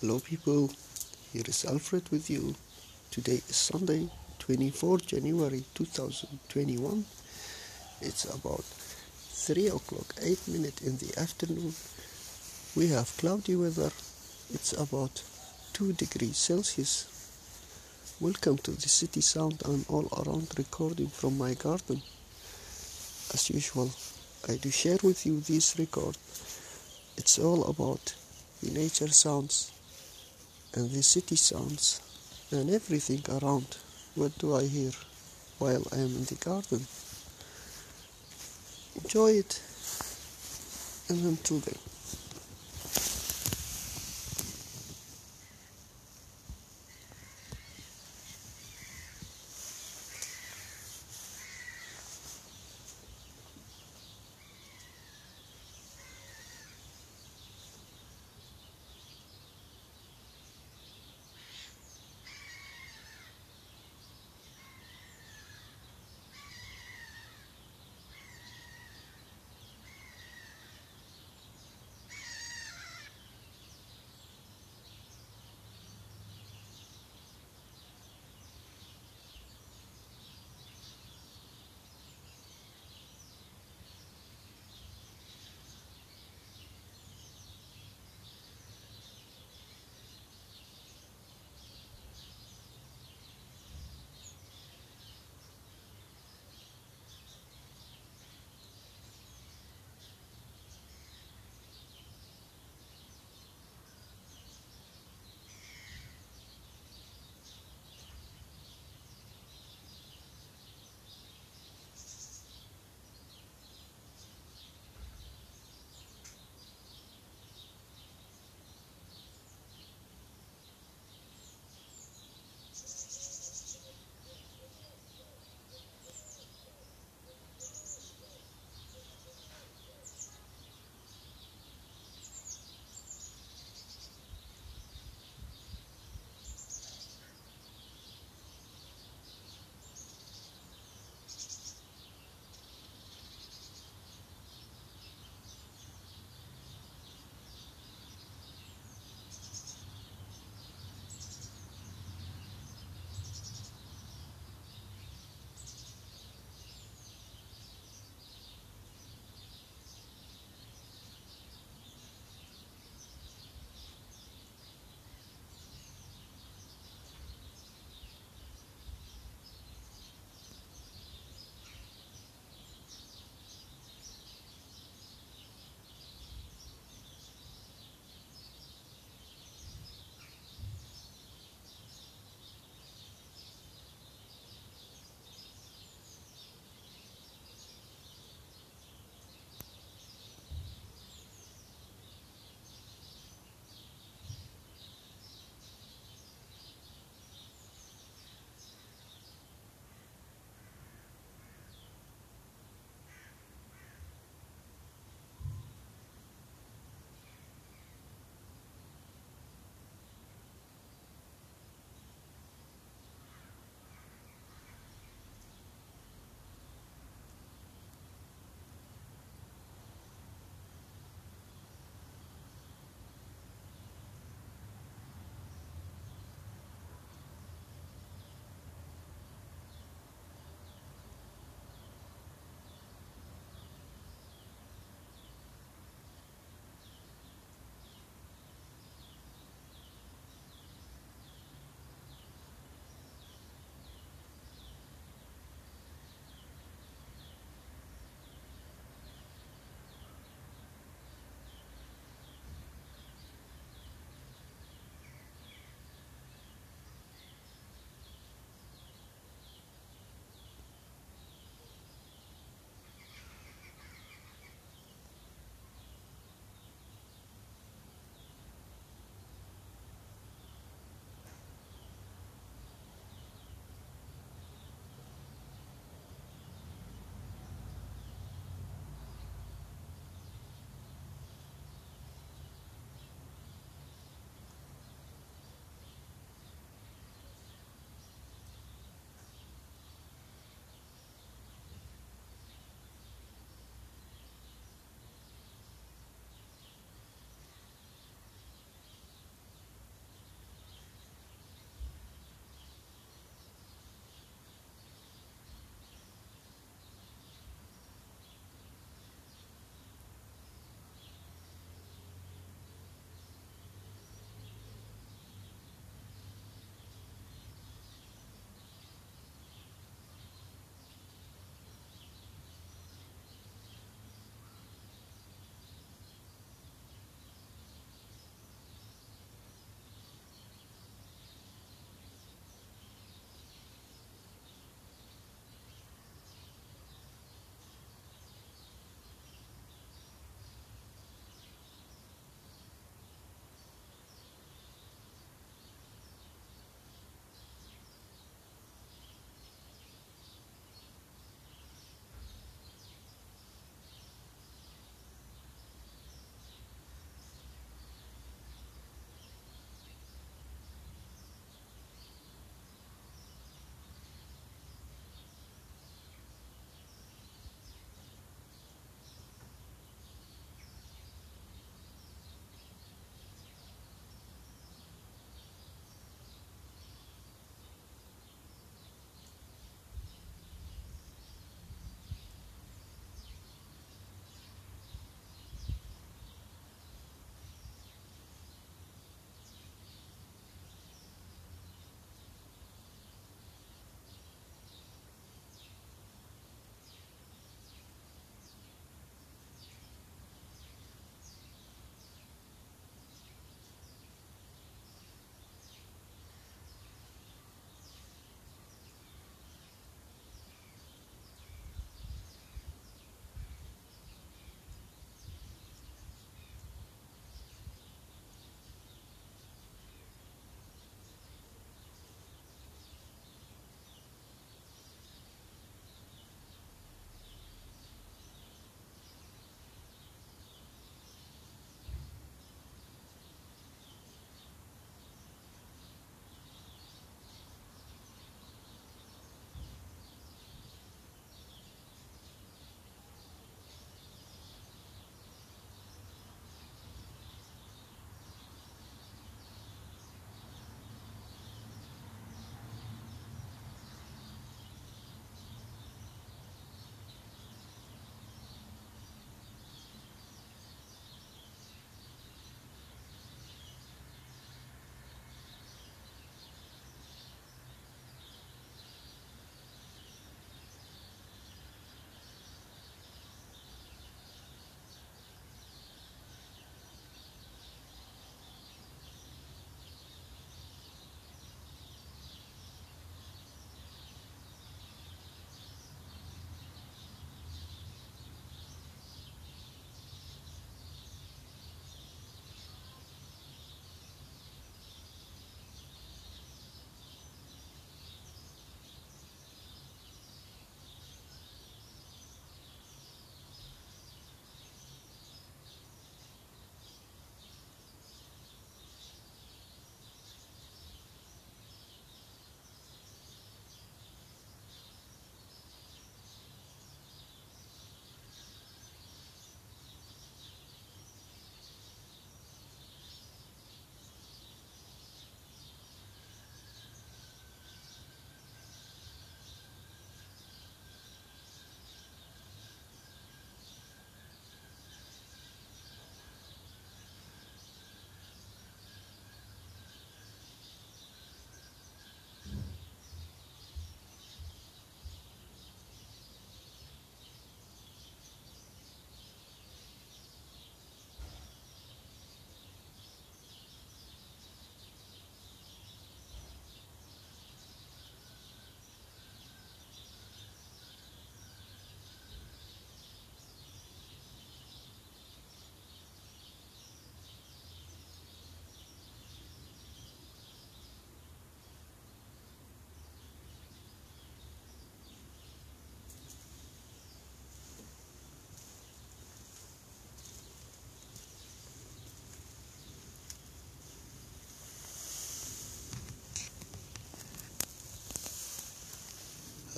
Hello people, here is Alfred with you. Today is Sunday, 24 January 2021. It's about 3 o'clock, 8 minutes in the afternoon. We have cloudy weather. It's about 2 degrees Celsius. Welcome to the city sound. I'm all around recording from my garden. As usual, I do share with you this record. It's all about the nature sounds and the city sounds and everything around. What do I hear while I am in the garden? Enjoy it, and until then.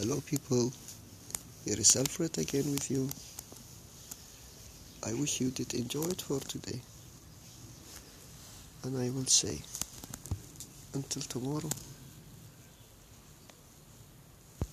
Hello people, here is Alfred again with you. I wish you did enjoy it for today. And I will say, until tomorrow.